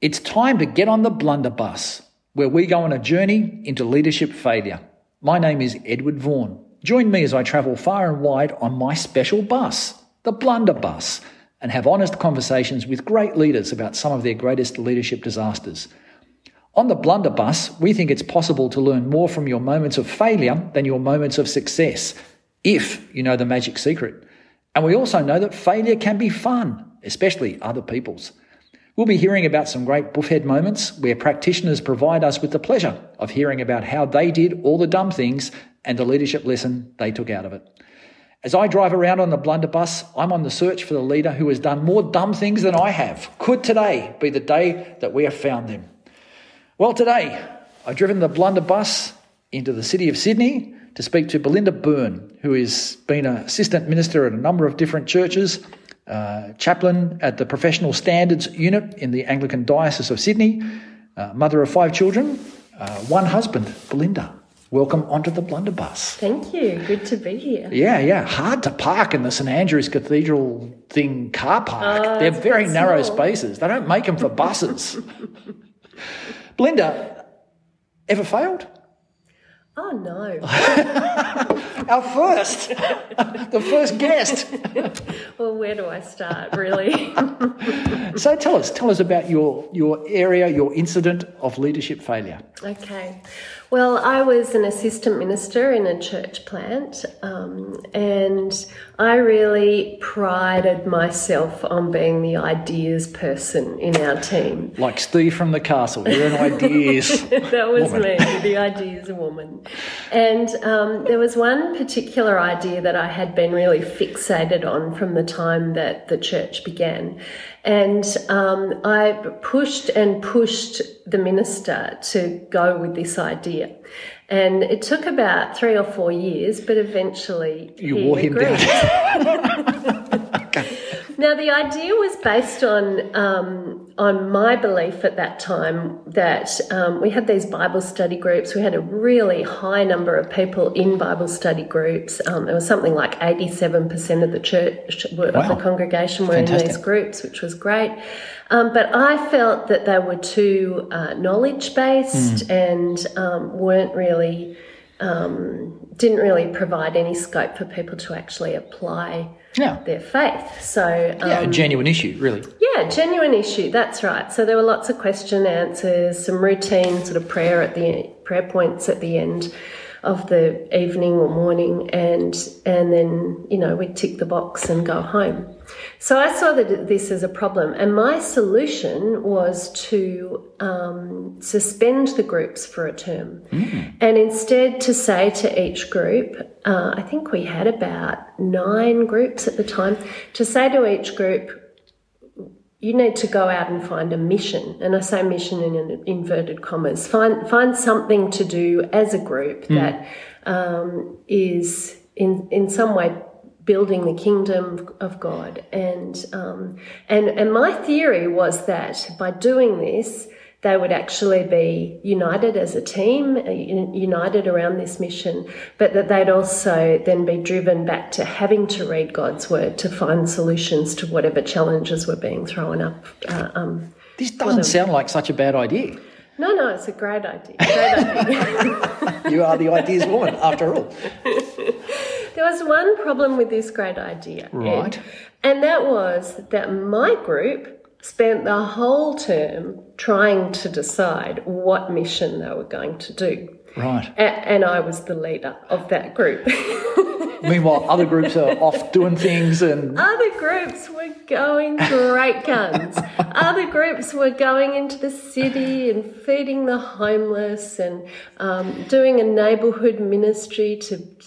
It's time to get on the Blunder Bus, where we go on a journey into leadership failure. My name is Edward Vaughan. Join me as I travel far and wide on my special bus, the Blunder Bus, and have honest conversations with great leaders about some of their greatest leadership disasters. On the Blunder Bus, we think it's possible to learn more from your moments of failure than your moments of success, if you know the magic secret. And we also know that failure can be fun, especially other people's. We'll be hearing about some great buffhead moments where practitioners provide us with the pleasure of hearing about how they did all the dumb things and the leadership lesson they took out of it. As I drive around on the Blunderbus, I'm on the search for the leader who has done more dumb things than I have. Could today be the day that we have found them? Well, today, I've driven the Blunderbus into the city of Sydney to speak to Belinda Burn, who has been an assistant minister at a number of different churches, chaplain at the Professional Standards Unit in the Anglican Diocese of Sydney, mother of 5 children, one husband. Belinda, welcome onto the Blunderbus. Thank you. Good to be here. Yeah. Hard to park in the St Andrews Cathedral car park. They're very narrow spaces. They don't make them for buses. Belinda, ever failed? Oh, no. Our first, the first guest. Well, where do I start, really? So tell us about your area, your incident of leadership failure. Okay. Well, I was an assistant minister in a church plant, and I really prided myself on being the ideas person in our team. Like Steve from the castle, you're an ideas That was woman. Me, the ideas woman. And there was one particular idea that I had been really fixated on from the time that the church began. And I pushed the minister to go with this idea. And it took about 3 or 4 years, but eventually he wore him agreed. Down. Okay. Now, the idea was based on my belief at that time that we had these Bible study groups. We had a really high number of people in Bible study groups. It was something like 87% of the church, of the congregation were fantastic. In these groups, which was great. But I felt that they were too knowledge-based and weren't really... didn't really provide any scope for people to actually apply their faith. So a genuine issue, really. Yeah, genuine issue, that's right. So there were lots of question answers, some routine sort of prayer points at the end of the evening or morning, and then, we'd tick the box and go home. So I saw this as a problem, and my solution was to suspend the groups for a term and instead to say to each group, I think we had about 9 groups at the time, to say to each group, you need to go out and find a mission. And I say mission in inverted commas. Find something to do as a group that is in some way building the kingdom of God. And my theory was that by doing this, they would actually be united as a team, united around this mission, but that they'd also then be driven back to having to read God's word to find solutions to whatever challenges were being thrown up. This doesn't sound like such a bad idea. No, it's a great idea. You are the ideas woman, after all. There was one problem with this great idea. Right. And that was that my group spent the whole term trying to decide what mission they were going to do. Right. And I was the leader of that group. Meanwhile, other groups are off doing things and... Other groups were going great guns. Other groups were going into the city and feeding the homeless and doing a neighbourhood ministry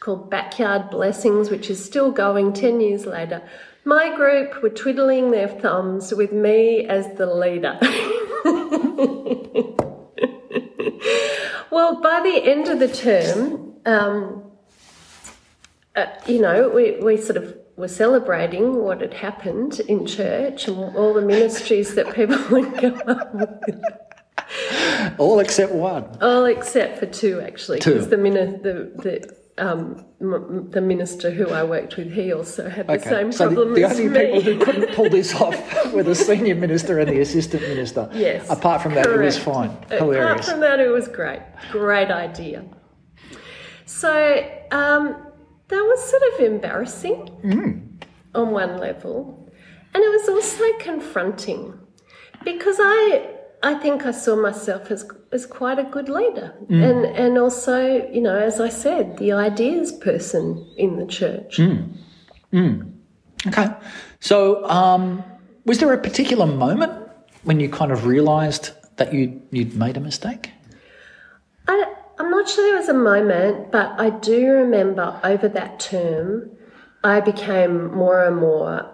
called Backyard Blessings, which is still going 10 years later. My group were twiddling their thumbs with me as the leader. Well, by the end of the term, we sort of were celebrating what had happened in church and all the ministries that people would go up with. All except one. All except for two, actually, because the the minister who I worked with, he also had the same problem as me. So the only people who couldn't pull this off were the senior minister and the assistant minister. Yes. Apart from that, it was fine. Hilarious. Apart from that, it was great. Great idea. So that was sort of embarrassing on one level. And it was also confronting because I think I saw myself as quite a good leader and also, you know, as I said, the ideas person in the church. Okay. So was there a particular moment when you kind of realised that you'd made a mistake? I'm not sure there was a moment, but I do remember over that term I became more and more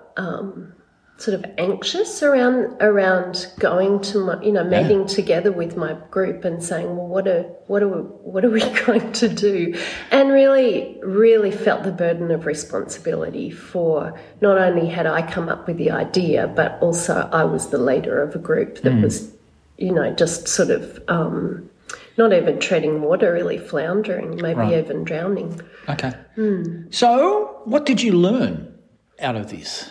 sort of anxious around going to my, you know, meeting together with my group and saying, well, what are we going to do? And really, really felt the burden of responsibility for not only had I come up with the idea, but also I was the leader of a group that was, you know, just sort of not even treading water, really floundering, maybe even drowning. Okay. So what did you learn out of this?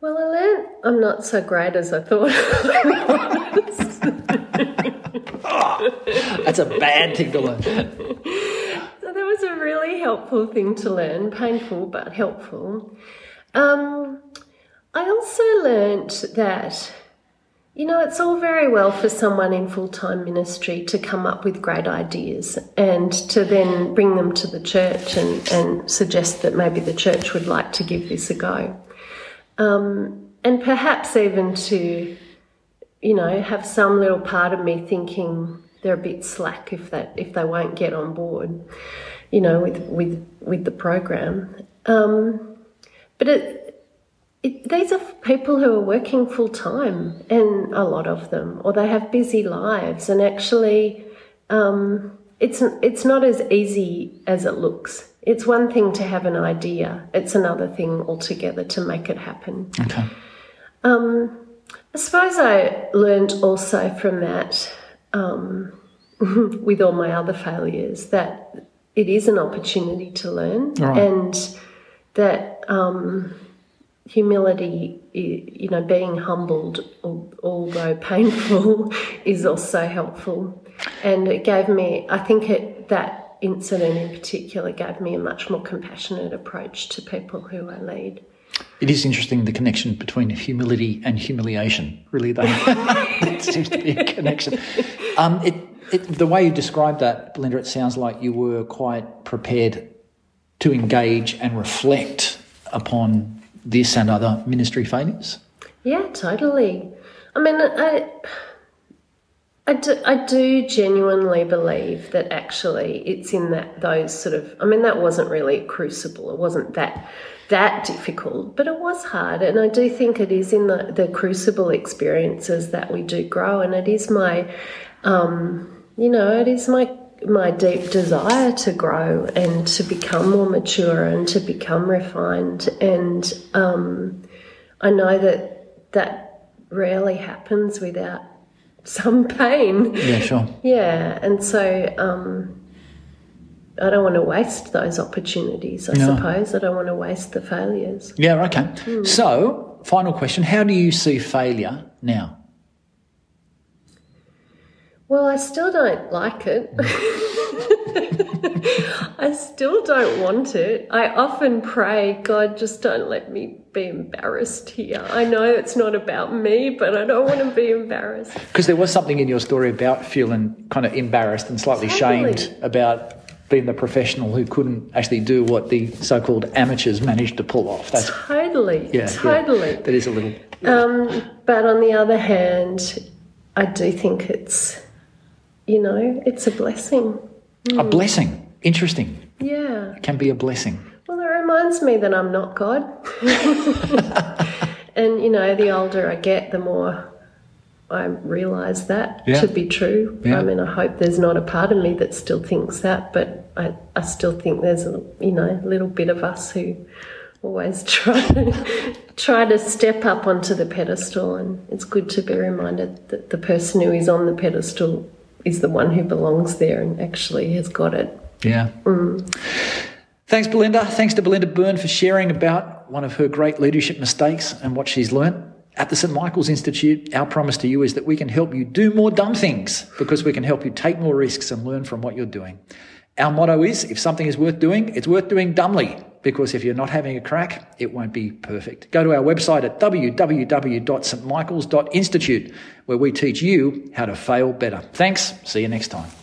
Well, I learned I'm not so great as I thought I was. That's a bad thing to learn. So that was a really helpful thing to learn, painful but helpful. I also learned that, you know, it's all very well for someone in full-time ministry to come up with great ideas and to then bring them to the church and suggest that maybe the church would like to give this a go. And perhaps even to, you know, have some little part of me thinking they're a bit slack if they won't get on board, you know, with the program. But these are people who are working full time, and a lot of them, or they have busy lives, and actually, it's not as easy as it looks. It's one thing to have an idea. It's another thing altogether to make it happen. Okay. I suppose I learned also from that, with all my other failures, that it is an opportunity to learn and that humility, you know, being humbled, although painful, is also helpful. And it gave me, I think that incident in particular gave me a much more compassionate approach to people who I lead. It is interesting, the connection between humility and humiliation. Really, that seems to be a connection. The way you described that, Belinda, it sounds like you were quite prepared to engage and reflect upon this and other ministry failures. Yeah, totally. I mean, I do genuinely believe that actually it's in that those sort of, I mean, that wasn't really a crucible. It wasn't that difficult, but it was hard. And I do think it is in the crucible experiences that we do grow. And it is my, you know, it is my deep desire to grow and to become more mature and to become refined. And I know that rarely happens without some pain. Yeah, sure. Yeah, and so I don't want to waste those opportunities, I suppose. I don't want to waste the failures. Yeah, okay. So, final question, how do you see failure now? Well, I still don't like it. I still don't want it. I often pray, God, just don't let me be embarrassed here. I know it's not about me, but I don't want to be embarrassed. Because there was something in your story about feeling kind of embarrassed and slightly shamed about being the professional who couldn't actually do what the so-called amateurs managed to pull off. That's, totally. Yeah, that is a little... Yeah. But on the other hand, I do think it's, you know, it's a blessing. A blessing. Interesting. Yeah. It can be a blessing. Well, it reminds me that I'm not God. And, you know, the older I get, the more I realise that to be true. Yeah. I mean, I hope there's not a part of me that still thinks that, but I still think there's a, you know, little bit of us who always try to step up onto the pedestal, and it's good to be reminded that the person who is on the pedestal is the one who belongs there and actually has got it. Yeah. Thanks, Belinda. Thanks to Belinda Burn for sharing about one of her great leadership mistakes and what she's learnt. At the St Michael's Institute, our promise to you is that we can help you do more dumb things because we can help you take more risks and learn from what you're doing. Our motto is, if something is worth doing, it's worth doing dumbly, because if you're not having a crack, it won't be perfect. Go to our website at www.stmichaels.institute, where we teach you how to fail better. Thanks. See you next time.